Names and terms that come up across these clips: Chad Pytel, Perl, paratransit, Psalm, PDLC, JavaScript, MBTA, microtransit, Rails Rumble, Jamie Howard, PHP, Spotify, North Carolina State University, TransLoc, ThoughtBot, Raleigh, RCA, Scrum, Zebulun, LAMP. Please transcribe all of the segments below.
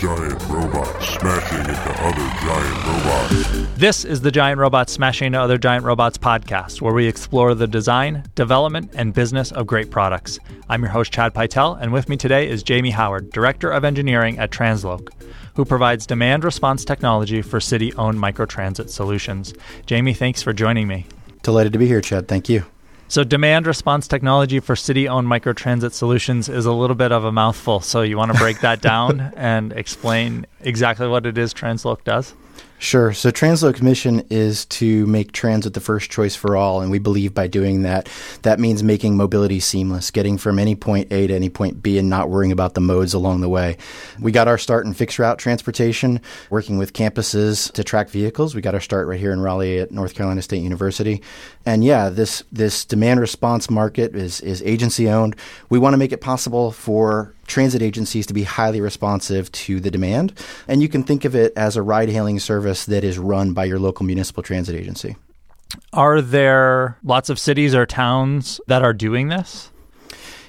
Giant robot smashing into other giant robots. This is the Giant Robots Smashing into Other Giant Robots podcast, where we explore the design, development, and business of great products. I'm your host, Chad Pytel, and with me today is Jamie Howard, Director of Engineering at TransLoc, who provides demand response technology for city-owned microtransit solutions. Jamie, thanks for joining me. Delighted to be here, Chad. Thank you. So demand response technology for city-owned microtransit solutions is a little bit of a mouthful, so you want to break that down and explain exactly what it is TransLoc does? Sure. So TransLoc's mission is to make transit the first choice for all, and we believe by doing that, that means making mobility seamless, getting from any point A to any point B and not worrying about the modes along the way. We got our start in fixed route transportation, working with campuses to track vehicles. We got our start right here in Raleigh at North Carolina State University. And yeah, this demand response market is agency-owned. We want to make it possible for transit agencies to be highly responsive to the demand. And you can think of it as a ride-hailing service that is run by your local municipal transit agency. Are there lots of cities or towns that are doing this?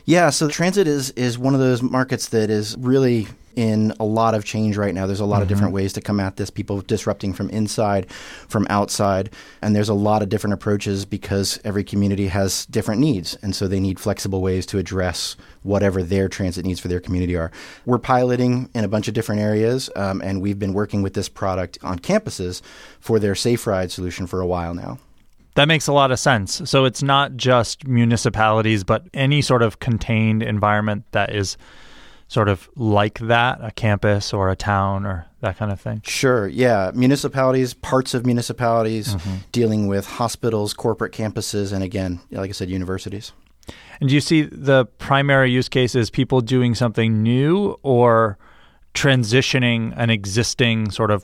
Yeah, so transit is one of those markets that is really in a lot of change right now. There's a lot of different ways to come at this, people disrupting from inside, from outside, and there's a lot of different approaches because every community has different needs, and so they need flexible ways to address whatever their transit needs for their community are. We're piloting in a bunch of different areas, and we've been working with this product on campuses for their Safe Ride solution for a while now. That makes a lot of sense. So it's not just municipalities, but any sort of contained environment that is sort of like that, a campus or a town or that kind of thing? Sure, yeah. Municipalities, parts of municipalities, dealing with hospitals, corporate campuses, and again, like I said, universities. And do you see the primary use case is people doing something new or transitioning an existing sort of,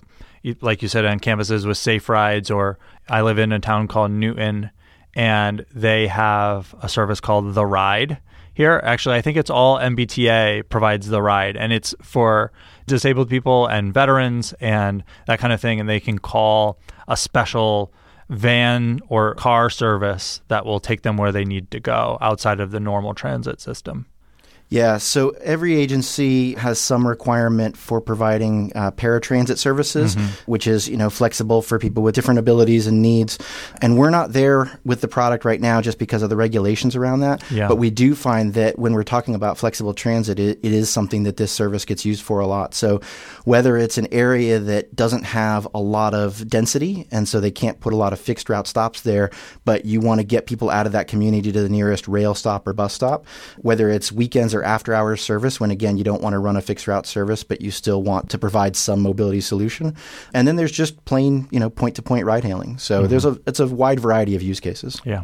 like you said, on campuses with Safe Rides, or I live in a town called Newton and they have a service called The Ride. Here, actually, I think it's all MBTA provides The Ride, and it's for disabled people and veterans and that kind of thing, and they can call a special van or car service that will take them where they need to go outside of the normal transit system. Yeah, so every agency has some requirement for providing paratransit services, which is, flexible for people with different abilities and needs. And we're not there with the product right now just because of the regulations around that. Yeah. But we do find that when we're talking about flexible transit, it is something that this service gets used for a lot. So whether it's an area that doesn't have a lot of density, and so they can't put a lot of fixed route stops there, but you want to get people out of that community to the nearest rail stop or bus stop, whether it's weekends or after hours service, when again, you don't want to run a fixed route service, but you still want to provide some mobility solution. And then there's just plain, point to point ride hailing. So it's a wide variety of use cases. Yeah.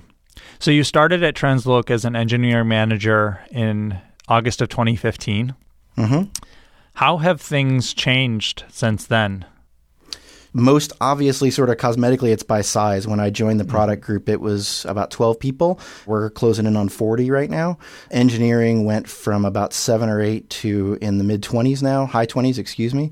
So you started at TransLoc as an engineer manager in August of 2015. How have things changed since then? Most obviously, sort of cosmetically, it's by size. When I joined the product group, it was about 12 people. We're closing in on 40 right now. Engineering went from about 7 or 8 to in the mid-20s now, high 20s, excuse me.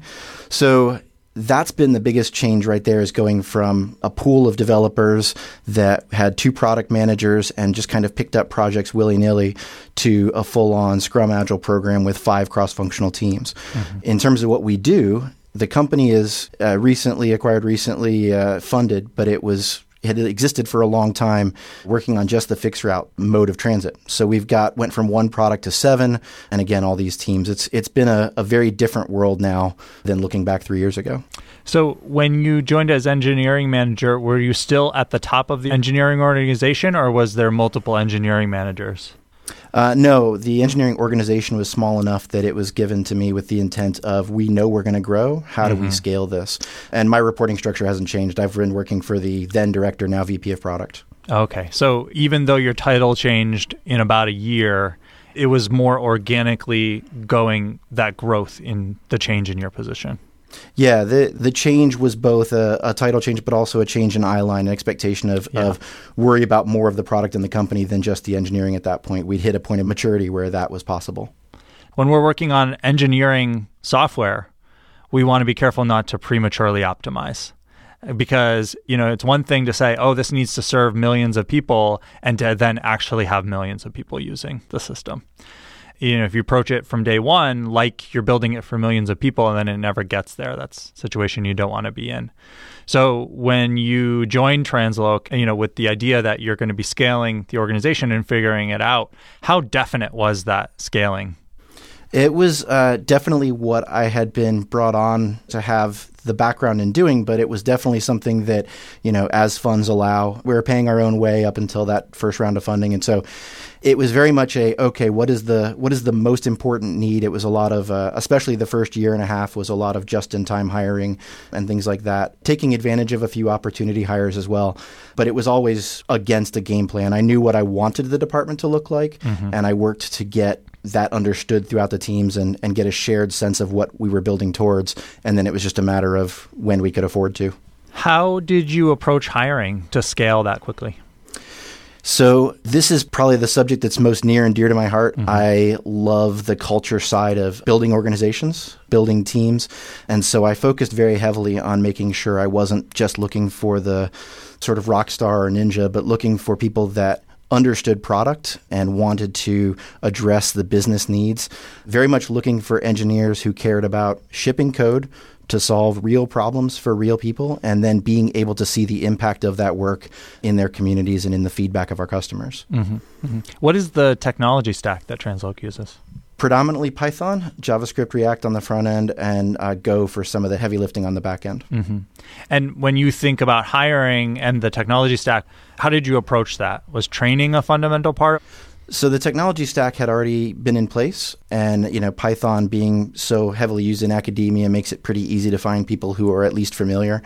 So that's been the biggest change right there, is going from a pool of developers that had 2 product managers and just kind of picked up projects willy-nilly to a full-on Scrum Agile program with 5 cross-functional teams. In terms of what we do, the company is recently funded, but it had existed for a long time working on just the fixed route mode of transit. So we've went from 1 product to 7, and again, all these teams. It's been a very different world now than looking back 3 years ago. So when you joined as engineering manager, were you still at the top of the engineering organization, or was there multiple engineering managers? No, the engineering organization was small enough that it was given to me with the intent of, we know we're going to grow. How do we scale this? And my reporting structure hasn't changed. I've been working for the then director, now VP of product. Okay. So even though your title changed in about a year, it was more organically going, that growth in the change in your position. Yeah, the change was both a title change, but also a change in eyeline, an expectation of worry about more of the product and the company than just the engineering at that point. We'd hit a point of maturity where that was possible. When we're working on engineering software, we want to be careful not to prematurely optimize. Because, it's one thing to say, oh, this needs to serve millions of people, and to then actually have millions of people using the system. you know, if you approach it from day one, like you're building it for millions of people and then it never gets there, that's a situation you don't want to be in. So when you join TransLoc, you know, with the idea that you're going to be scaling the organization and figuring it out, how definite was that scaling? It was definitely what I had been brought on to have the background in doing, but it was definitely something that, you know, as funds allow, we were paying our own way up until that first round of funding. And so it was very much a, okay, what is the most important need? It was a lot of, especially the first year and a half was a lot of just-in-time hiring and things like that, taking advantage of a few opportunity hires as well. But it was always against a game plan. I knew what I wanted the department to look like, and I worked to get that understood throughout the teams and get a shared sense of what we were building towards. And then it was just a matter of when we could afford to. How did you approach hiring to scale that quickly? So this is probably the subject that's most near and dear to my heart. I love the culture side of building organizations, building teams. And so I focused very heavily on making sure I wasn't just looking for the sort of rock star or ninja, but looking for people that understood product and wanted to address the business needs, very much looking for engineers who cared about shipping code to solve real problems for real people and then being able to see the impact of that work in their communities and in the feedback of our customers. What is the technology stack that TransLoc uses? Predominantly Python, JavaScript, React on the front end, and Go for some of the heavy lifting on the back end. And when you think about hiring and the technology stack, how did you approach that? Was training a fundamental part? So the technology stack had already been in place, and you know, Python being so heavily used in academia makes it pretty easy to find people who are at least familiar.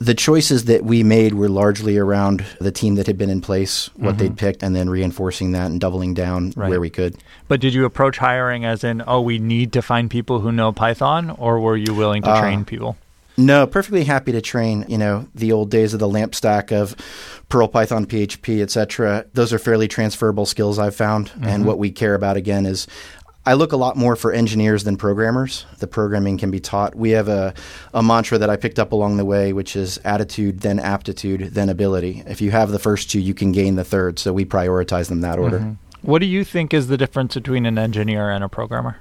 The choices that we made were largely around the team that had been in place, what they'd picked, and then reinforcing that and doubling down where we could. But did you approach hiring as in, oh, we need to find people who know Python, or were you willing to train people? No, perfectly happy to train, you know, the old days of the LAMP stack of Perl, Python, PHP, et cetera. Those are fairly transferable skills I've found. And what we care about, again, is I look a lot more for engineers than programmers. The programming can be taught. We have a mantra that I picked up along the way, which is attitude, then aptitude, then ability. If you have the first two, you can gain the third. So we prioritize them that order. What do you think is the difference between an engineer and a programmer?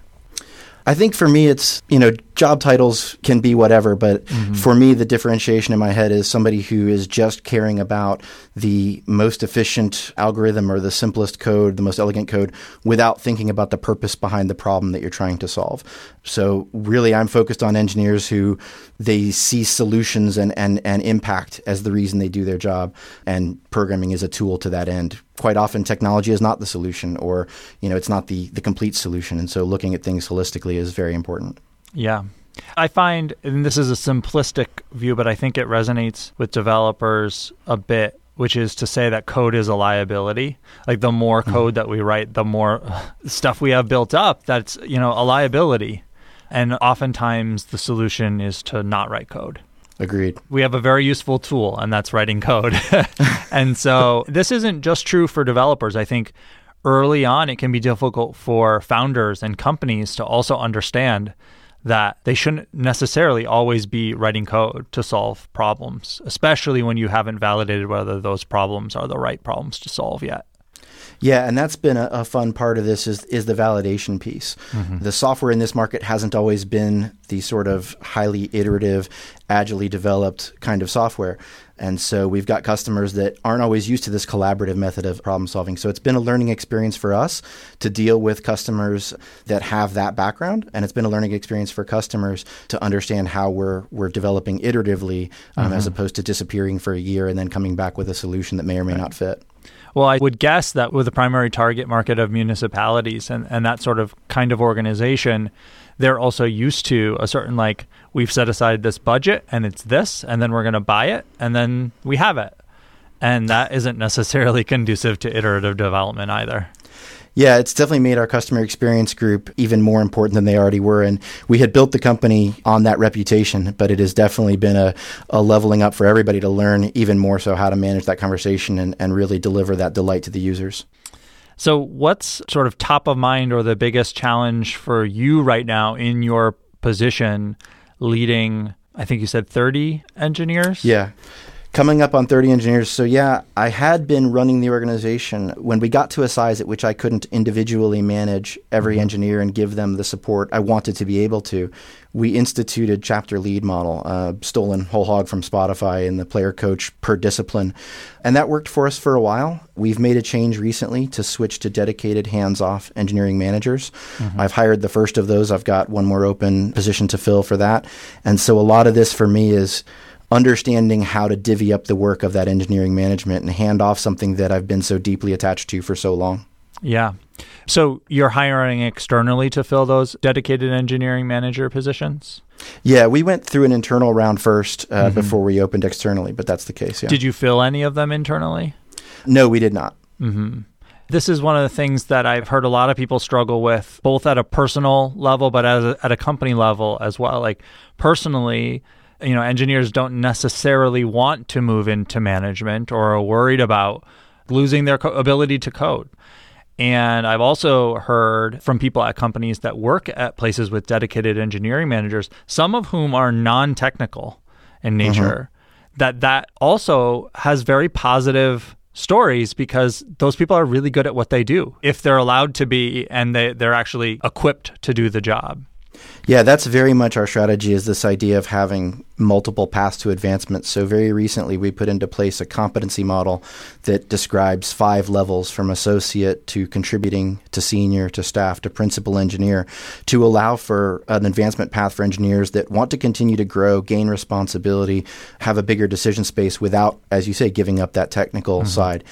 I think for me, it's, you know, job titles can be whatever, but for me, the differentiation in my head is somebody who is just caring about the most efficient algorithm or the simplest code, the most elegant code, without thinking about the purpose behind the problem that you're trying to solve. So really, I'm focused on engineers who they see solutions and impact as the reason they do their job, and programming is a tool to that end. Quite often technology is not the solution, or, you know, it's not the complete solution. And so looking at things holistically is very important. Yeah. I find, and this is a simplistic view, but I think it resonates with developers a bit, which is to say that code is a liability. Like the more code that we write, the more stuff we have built up that's, you know, a liability. And oftentimes the solution is to not write code. Agreed. We have a very useful tool, and that's writing code. And so this isn't just true for developers. I think early on, it can be difficult for founders and companies to also understand that they shouldn't necessarily always be writing code to solve problems, especially when you haven't validated whether those problems are the right problems to solve yet. Yeah, and that's been a fun part of this is the validation piece. The software in this market hasn't always been the sort of highly iterative, agilely developed kind of software. And so we've got customers that aren't always used to this collaborative method of problem solving. So it's been a learning experience for us to deal with customers that have that background. And it's been a learning experience for customers to understand how we're developing iteratively as opposed to disappearing for a year and then coming back with a solution that may or may not fit. Well, I would guess that with the primary target market of municipalities and that sort of kind of organization, they're also used to a certain, like, we've set aside this budget and it's this, and then we're going to buy it, and then we have it. And that isn't necessarily conducive to iterative development either. Yeah, it's definitely made our customer experience group even more important than they already were. And we had built the company on that reputation, but it has definitely been a leveling up for everybody to learn even more so how to manage that conversation and really deliver that delight to the users. So what's sort of top of mind or the biggest challenge for you right now in your position leading, I think you said 30 engineers? Yeah. Coming up on 30 engineers, so yeah, I had been running the organization when we got to a size at which I couldn't individually manage every engineer and give them the support I wanted to be able to. We instituted chapter lead model, stolen whole hog from Spotify and the player coach per discipline. And that worked for us for a while. We've made a change recently to switch to dedicated hands-off engineering managers. Mm-hmm. I've hired the first of those. I've got one more open position to fill for that. And so a lot of this for me is understanding how to divvy up the work of that engineering management and hand off something that I've been so deeply attached to for so long. Yeah. So you're hiring externally to fill those dedicated engineering manager positions? Yeah, we went through an internal round first before we opened externally, but that's the case. Yeah. Did you fill any of them internally? No, we did not. Mm-hmm. This is one of the things that I've heard a lot of people struggle with, both at a personal level, but at a company level as well. Like personally, you know, engineers don't necessarily want to move into management or are worried about losing their ability to code. And I've also heard from people at companies that work at places with dedicated engineering managers, some of whom are non-technical in nature, that also has very positive stories because those people are really good at what they do, if they're allowed to be, and they're actually equipped to do the job. Yeah, that's very much our strategy, is this idea of having multiple paths to advancement. So very recently, we put into place a competency model that describes 5 levels from associate to contributing to senior to staff to principal engineer to allow for an advancement path for engineers that want to continue to grow, gain responsibility, have a bigger decision space without, as you say, giving up that technical side.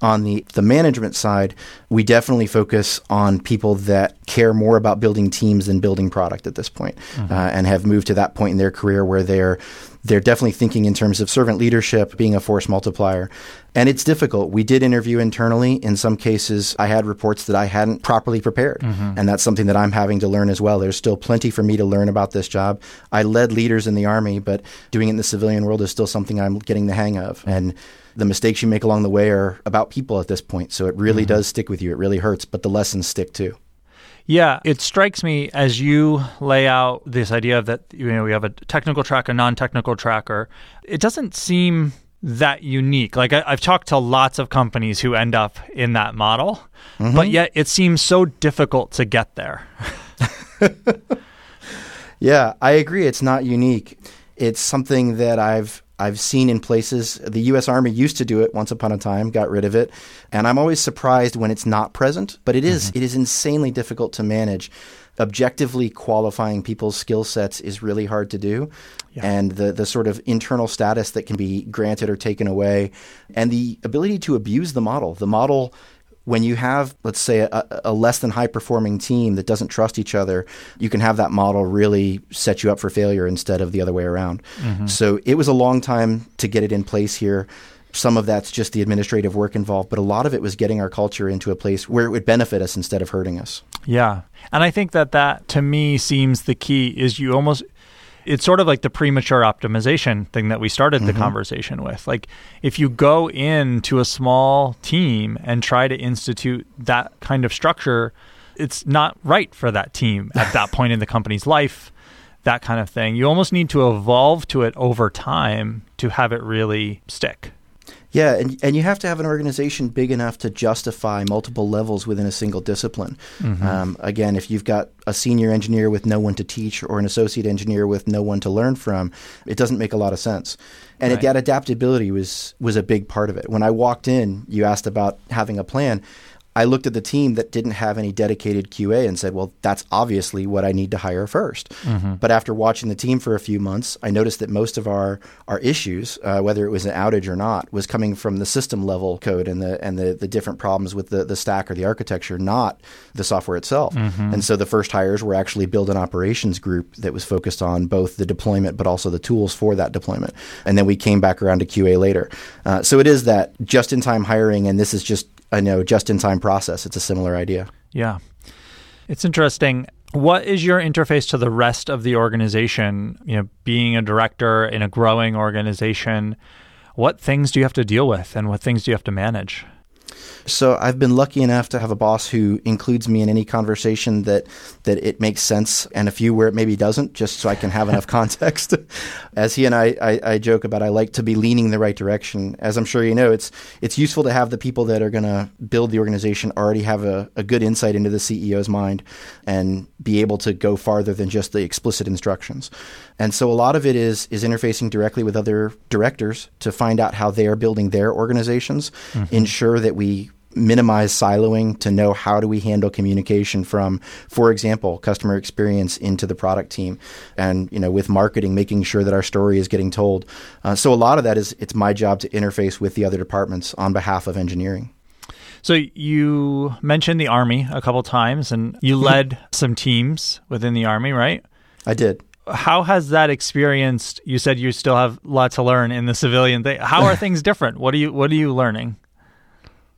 On the management side, we definitely focus on people that care more about building teams than building product at this point, and have moved to that point in their career where they're definitely thinking in terms of servant leadership, being a force multiplier. And it's difficult. We did interview internally. In some cases, I had reports that I hadn't properly prepared. And that's something that I'm having to learn as well. There's still plenty for me to learn about this job. I led leaders in the Army, but doing it in the civilian world is still something I'm getting the hang of. And the mistakes you make along the way are about people at this point. So it really does stick with you. It really hurts, but the lessons stick too. Yeah, it strikes me as you lay out this idea of that, you know, we have a technical tracker, non-technical tracker. It doesn't seem that unique. Like I've talked to lots of companies who end up in that model, but yet it seems so difficult to get there. Yeah, I agree. It's not unique. It's something that I've seen in places. The U.S. Army used to do it once upon a time, got rid of it. And I'm always surprised when it's not present, but it is insanely difficult to manage. Objectively qualifying people's skill sets is really hard to do. Yeah. And the sort of internal status that can be granted or taken away, and the ability to abuse the model. The model, when you have, let's say, a less than high performing team that doesn't trust each other, you can have that model really set you up for failure instead of the other way around. So it was a long time to get it in place here. Some of that's just the administrative work involved, but a lot of it was getting our culture into a place where it would benefit us instead of hurting us. Yeah. And I think that to me seems the key is it's sort of like the premature optimization thing that we started the conversation with. Like if you go into a small team and try to institute that kind of structure, it's not right for that team at that point in the company's life, that kind of thing. You almost need to evolve to it over time to have it really stick. Yeah, and you have to have an organization big enough to justify multiple levels within a single discipline. Again, if you've got a senior engineer with no one to teach or an associate engineer with no one to learn from, it doesn't make a lot of sense. And that adaptability was a big part of it. When I walked in, you asked about having a plan. I looked at the team that didn't have any dedicated QA and said, well, that's obviously what I need to hire first. But after watching the team for a few months, I noticed that most of our issues, whether it was an outage or not, was coming from the system level code and the different problems with the stack or the architecture, not the software itself. And so the first hires were actually build and operations group that was focused on both the deployment but also the tools for that deployment. And then we came back around to QA later. So it is that just-in-time hiring, and this is just just-in-time process. It's a similar idea. Yeah. It's interesting. What is your interface to the rest of the organization? You know, being a director in a growing organization, what things do you have to deal with and what things do you have to manage? So I've been lucky enough to have a boss who includes me in any conversation that it makes sense, and a few where it maybe doesn't, just so I can have enough context. As he and I joke about, I like to be leaning the right direction. As I'm sure you know, it's useful to have the people that are going to build the organization already have a good insight into the CEO's mind and be able to go farther than just the explicit instructions. And so a lot of it is interfacing directly with other directors to find out how they are building their organizations, ensure that we minimize siloing, to know how do we handle communication from, for example, customer experience into the product team, and with marketing, making sure that our story is getting told. So a lot of that is, it's my job to interface with the other departments on behalf of engineering. So you mentioned the Army a couple times, and you led some teams within the Army, right? I did. How has that experienced? You said you still have a lot to learn in the civilian thing. How are things different? What are you learning?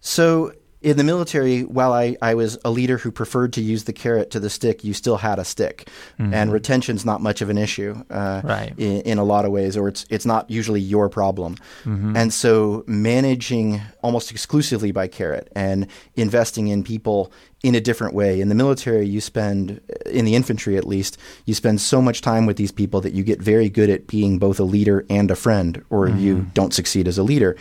So in the military, while I was a leader who preferred to use the carrot to the stick, you still had a stick. Mm-hmm. And retention's not much of an issue in a lot of ways, or it's not usually your problem. Mm-hmm. And so managing almost exclusively by carrot and investing in people in a different way. In the military, in the infantry at least, you spend so much time with these people that you get very good at being both a leader and a friend, or you don't succeed as a leader.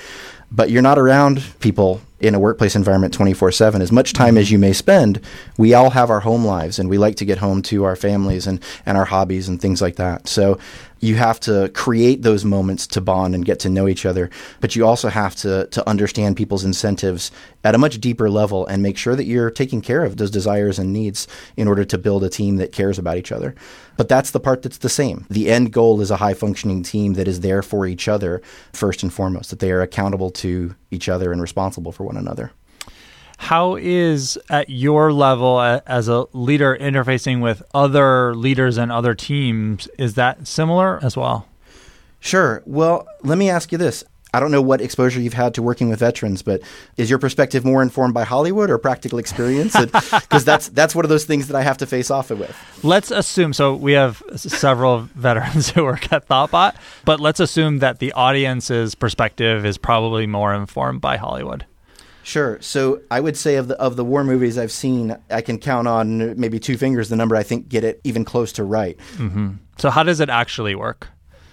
But you're not around people in a workplace environment 24/7. As much time as you may spend, we all have our home lives, and we like to get home to our families and our hobbies and things like that. So you have to create those moments to bond and get to know each other, but you also have to understand people's incentives at a much deeper level and make sure that you're taking care of those desires and needs in order to build a team that cares about each other. But that's the part that's the same. The end goal is a high-functioning team that is there for each other first and foremost, that they are accountable to each other and responsible for one another. How is, at your level as a leader, interfacing with other leaders and other teams? Is that similar as well? Sure. Well, let me ask you this. I don't know what exposure you've had to working with veterans, but is your perspective more informed by Hollywood or practical experience? Because that's one of those things that I have to face off with. Let's assume, so we have several veterans who work at ThoughtBot, but let's assume that the audience's perspective is probably more informed by Hollywood. Sure. So I would say of the war movies I've seen, I can count on maybe two fingers the number I think get it even close to right. Mm-hmm. So how does it actually work?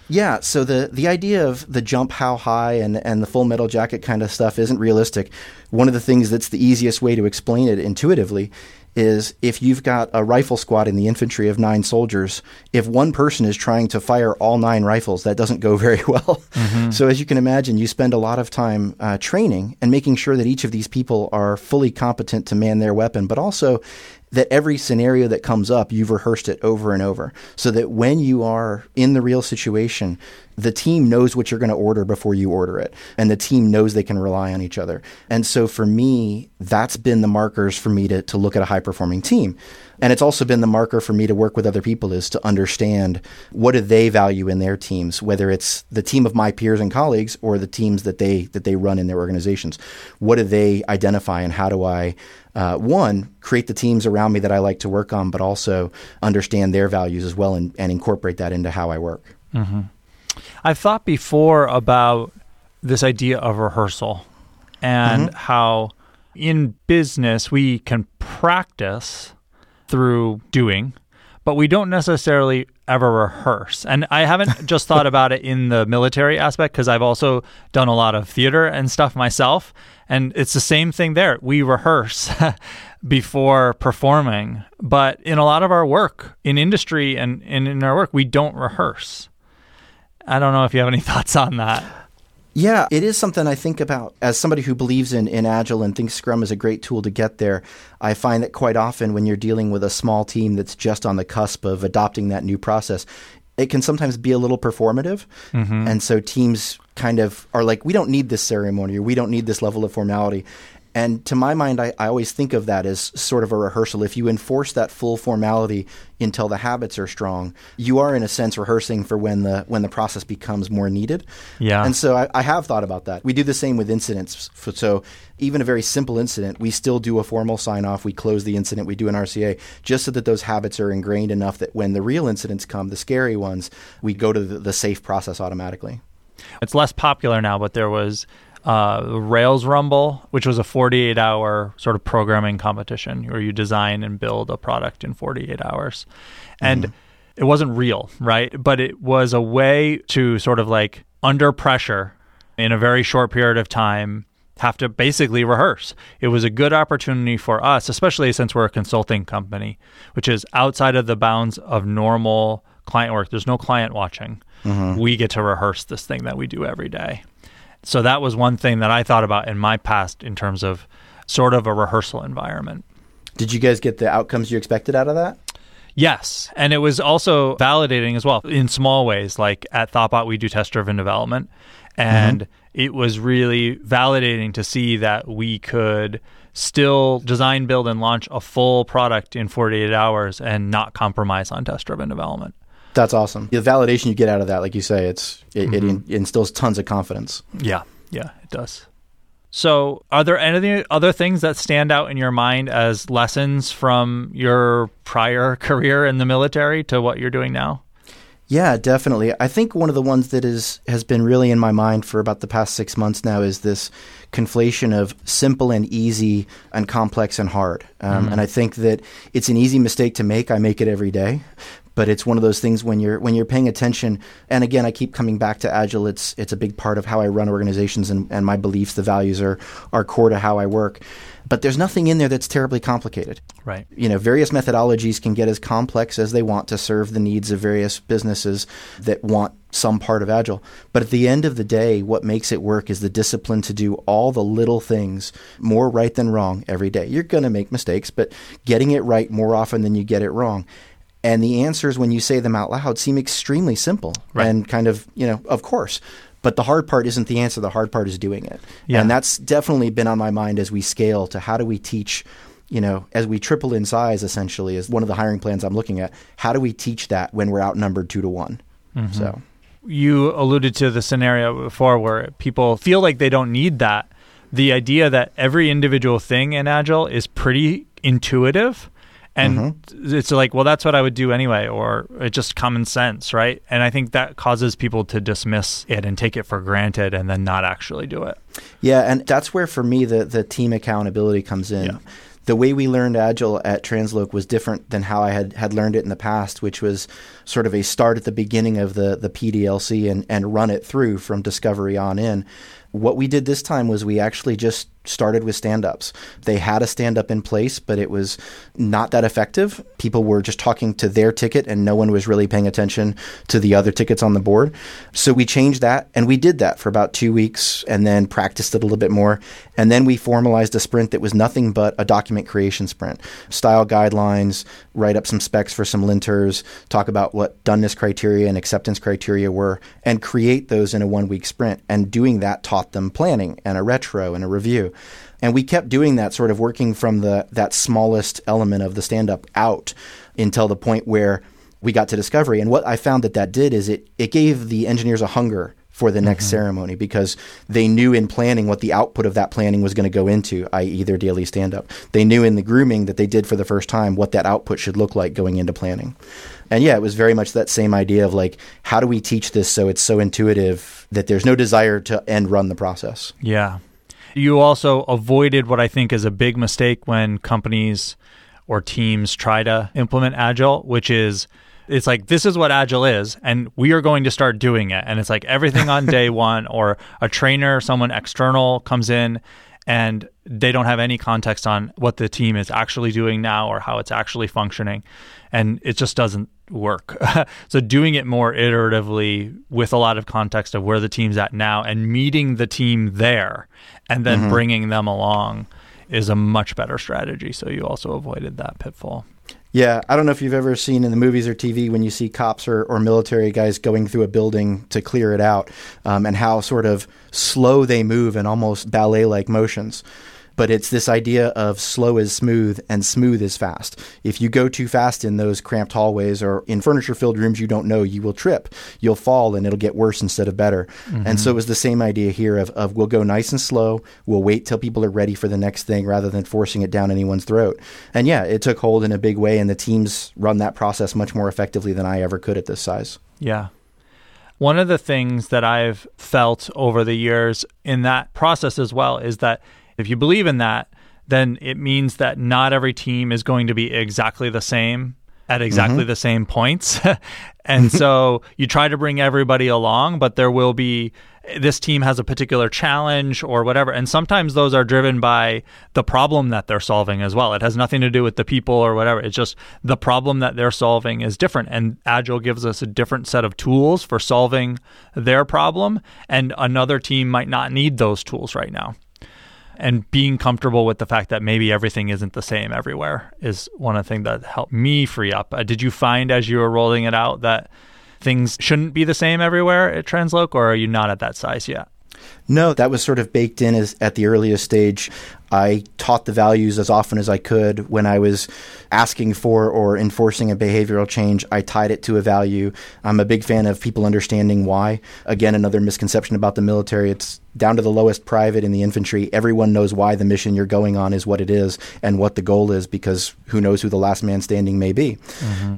Yeah, so the idea of the jump how high and the Full Metal Jacket kind of stuff isn't realistic. One of the things that's the easiest way to explain it intuitively is if you've got a rifle squad in the infantry of 9 soldiers, if one person is trying to fire all 9 rifles, that doesn't go very well. Mm-hmm. So as you can imagine, you spend a lot of time training and making sure that each of these people are fully competent to man their weapon, but also that every scenario that comes up, you've rehearsed it over and over so that when you are in the real situation, the team knows what you're going to order before you order it, and the team knows they can rely on each other. And so for me, that's been the markers for me to look at a high-performing team. And it's also been the marker for me to work with other people, is to understand what do they value in their teams, whether it's the team of my peers and colleagues or the teams that they run in their organizations. What do they identify, and how do I, one, create the teams around me that I like to work on, but also understand their values as well and incorporate that into how I work. Mm-hmm. I've thought before about this idea of rehearsal and how in business we can practice through doing, but we don't necessarily ever rehearse. And I haven't just thought about it in the military aspect, because I've also done a lot of theater and stuff myself. And it's the same thing there. We rehearse before performing, but in a lot of our work in industry and in our work, we don't rehearse. I don't know if you have any thoughts on that. Yeah, it is something I think about. As somebody who believes in Agile and thinks Scrum is a great tool to get there, I find that quite often when you're dealing with a small team that's just on the cusp of adopting that new process, it can sometimes be a little performative. Mm-hmm. And so teams kind of are like, we don't need this ceremony, or we don't need this level of formality. And to my mind, I always think of that as sort of a rehearsal. If you enforce that full formality until the habits are strong, you are in a sense rehearsing for when the process becomes more needed. Yeah. And so I have thought about that. We do the same with incidents. So even a very simple incident, we still do a formal sign-off. We close the incident. We do an RCA, just so that those habits are ingrained enough that when the real incidents come, the scary ones, we go to the safe process automatically. It's less popular now, but there was Rails Rumble, which was a 48-hour sort of programming competition where you design and build a product in 48 hours. And it wasn't real, right? But it was a way to sort of like under pressure in a very short period of time have to basically rehearse. It was a good opportunity for us, especially since we're a consulting company, which is outside of the bounds of normal client work. There's no client watching. We get to rehearse this thing that we do every day. So that was one thing that I thought about in my past in terms of sort of a rehearsal environment. Did you guys get the outcomes you expected out of that? Yes. And it was also validating as well in small ways. Like at ThoughtBot, we do test-driven development. And it was really validating to see that we could still design, build, and launch a full product in 48 hours and not compromise on test-driven development. That's awesome. The validation you get out of that, like you say, it instills tons of confidence. Yeah. Yeah, it does. So are there any other things that stand out in your mind as lessons from your prior career in the military to what you're doing now? Yeah, definitely. I think one of the ones that has been really in my mind for about the past 6 months now is this conflation of simple and easy and complex and hard. And I think that it's an easy mistake to make. I make it every day. But it's one of those things when you're paying attention. And again, I keep coming back to Agile. It's a big part of how I run organizations, and my beliefs, the values are core to how I work. But there's nothing in there that's terribly complicated. Right. You know, various methodologies can get as complex as they want to serve the needs of various businesses that want some part of Agile. But at the end of the day, what makes it work is the discipline to do all the little things more right than wrong every day. You're going to make mistakes, but getting it right more often than you get it wrong. And the answers, when you say them out loud, seem extremely simple and kind of, you know, of course. But the hard part isn't the answer. The hard part is doing it. Yeah. And that's definitely been on my mind as we scale to how do we teach, you know, as we triple in size, essentially, is one of the hiring plans I'm looking at. How do we teach that when we're outnumbered 2-to-1? So you alluded to the scenario before where people feel like they don't need that. The idea that every individual thing in Agile is pretty intuitive. And it's like, well, that's what I would do anyway, or it's just common sense, right? And I think that causes people to dismiss it and take it for granted and then not actually do it. Yeah, and that's where, for me, the team accountability comes in. Yeah. The way we learned Agile at TransLoc was different than how I had learned it in the past, which was sort of a start at the beginning of the PDLC and run it through from discovery on in. What we did this time was we actually just started with stand-ups. They had a stand-up in place, but it was not that effective. People were just talking to their ticket, and no one was really paying attention to the other tickets on the board. So we changed that, and we did that for about 2 weeks, and then practiced it a little bit more. And then we formalized a sprint that was nothing but a document creation sprint. Style guidelines, write up some specs for some linters, talk about what doneness criteria and acceptance criteria were, and create those in a 1-week sprint. And doing that taught them planning and a retro and a review. And we kept doing that, sort of working from that smallest element of the stand-up out until the point where we got to discovery. And what I found that did is it gave the engineers a hunger for the next ceremony, because they knew in planning what the output of that planning was going to go into, i.e. their daily stand-up. They knew in the grooming that they did for the first time what that output should look like going into planning. And yeah, it was very much that same idea of like, how do we teach this so it's so intuitive that there's no desire to end run the process? Yeah. You also avoided what I think is a big mistake when companies or teams try to implement Agile, which is, it's like, this is what Agile is, and we are going to start doing it. And it's like everything on day one, or a trainer, someone external comes in, and they don't have any context on what the team is actually doing now or how it's actually functioning. And it just doesn't work. So doing it more iteratively with a lot of context of where the team's at now and meeting the team there and then bringing them along is a much better strategy. So you also avoided that pitfall. Yeah, I don't know if you've ever seen in the movies or TV when you see cops or military guys going through a building to clear it out, and how sort of slow they move in almost ballet-like motions. But it's this idea of slow is smooth and smooth is fast. If you go too fast in those cramped hallways or in furniture-filled rooms you don't know, you will trip, you'll fall, and it'll get worse instead of better. And so it was the same idea here of we'll go nice and slow, we'll wait till people are ready for the next thing rather than forcing it down anyone's throat. And yeah, it took hold in a big way, and the teams run that process much more effectively than I ever could at this size. Yeah. One of the things that I've felt over the years in that process as well is that if you believe in that, then it means that not every team is going to be exactly the same at exactly the same points. And so you try to bring everybody along, but there will be, this team has a particular challenge or whatever. And sometimes those are driven by the problem that they're solving as well. It has nothing to do with the people or whatever. It's just the problem that they're solving is different. And Agile gives us a different set of tools for solving their problem. And another team might not need those tools right now. And being comfortable with the fact that maybe everything isn't the same everywhere is one of the things that helped me free up. Did you find as you were rolling it out that things shouldn't be the same everywhere at TransLoc, or are you not at that size yet? No, that was sort of baked in as, at the earliest stage. I taught the values as often as I could. When I was asking for or enforcing a behavioral change, I tied it to a value. I'm a big fan of people understanding why. Again, another misconception about the military. It's down to the lowest private in the infantry. Everyone knows why the mission you're going on is what it is and what the goal is, because who knows who the last man standing may be.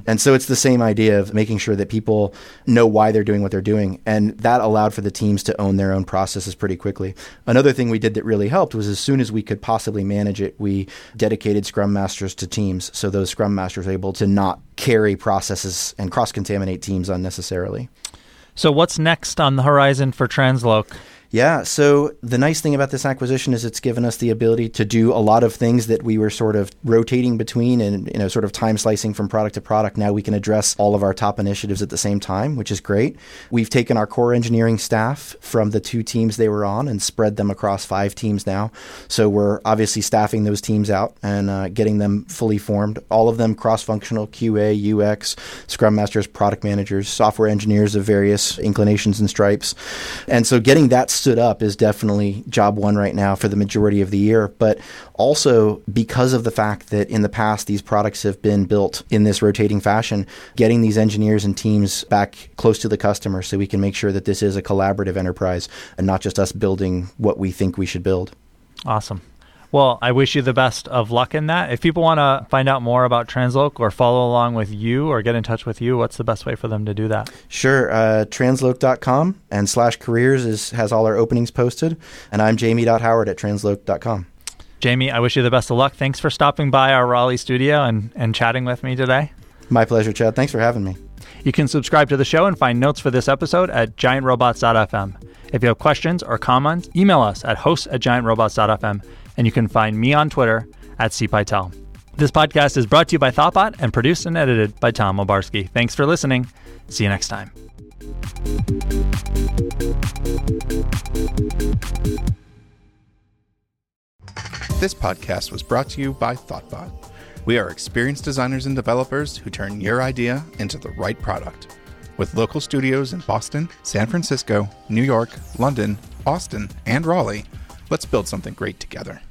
And so it's the same idea of making sure that people know why they're doing what they're doing. And that allowed for the teams to own their own processes pretty quickly. Another thing we did that really helped was as soon as we could possibly manage it, we dedicated Scrum Masters to teams. So those Scrum Masters are able to not carry processes and cross-contaminate teams unnecessarily. So what's next on the horizon for TransLoc? Yeah, so the nice thing about this acquisition is it's given us the ability to do a lot of things that we were sort of rotating between and, you know, sort of time slicing from product to product. Now we can address all of our top initiatives at the same time, which is great. We've taken our core engineering staff from the 2 teams they were on and spread them across 5 teams now. So we're obviously staffing those teams out and getting them fully formed. All of them cross-functional, QA, UX, Scrum Masters, product managers, software engineers of various inclinations and stripes. And so getting that stood up is definitely job one right now for the majority of the year. But also because of the fact that in the past, these products have been built in this rotating fashion, getting these engineers and teams back close to the customer so we can make sure that this is a collaborative enterprise and not just us building what we think we should build. Awesome. Well, I wish you the best of luck in that. If people want to find out more about TransLoc or follow along with you or get in touch with you, what's the best way for them to do that? Sure. Transloc.com and /careers has all our openings posted. And I'm jamie.howard@transloc.com. Jamie, I wish you the best of luck. Thanks for stopping by our Raleigh studio and chatting with me today. My pleasure, Chad. Thanks for having me. You can subscribe to the show and find notes for this episode at giantrobots.fm. If you have questions or comments, email us at hosts@giantrobots.fm. And you can find me on Twitter @cpytel. This podcast is brought to you by ThoughtBot and produced and edited by Tom Olbarski. Thanks for listening. See you next time. This podcast was brought to you by ThoughtBot. We are experienced designers and developers who turn your idea into the right product. With local studios in Boston, San Francisco, New York, London, Austin, and Raleigh, let's build something great together.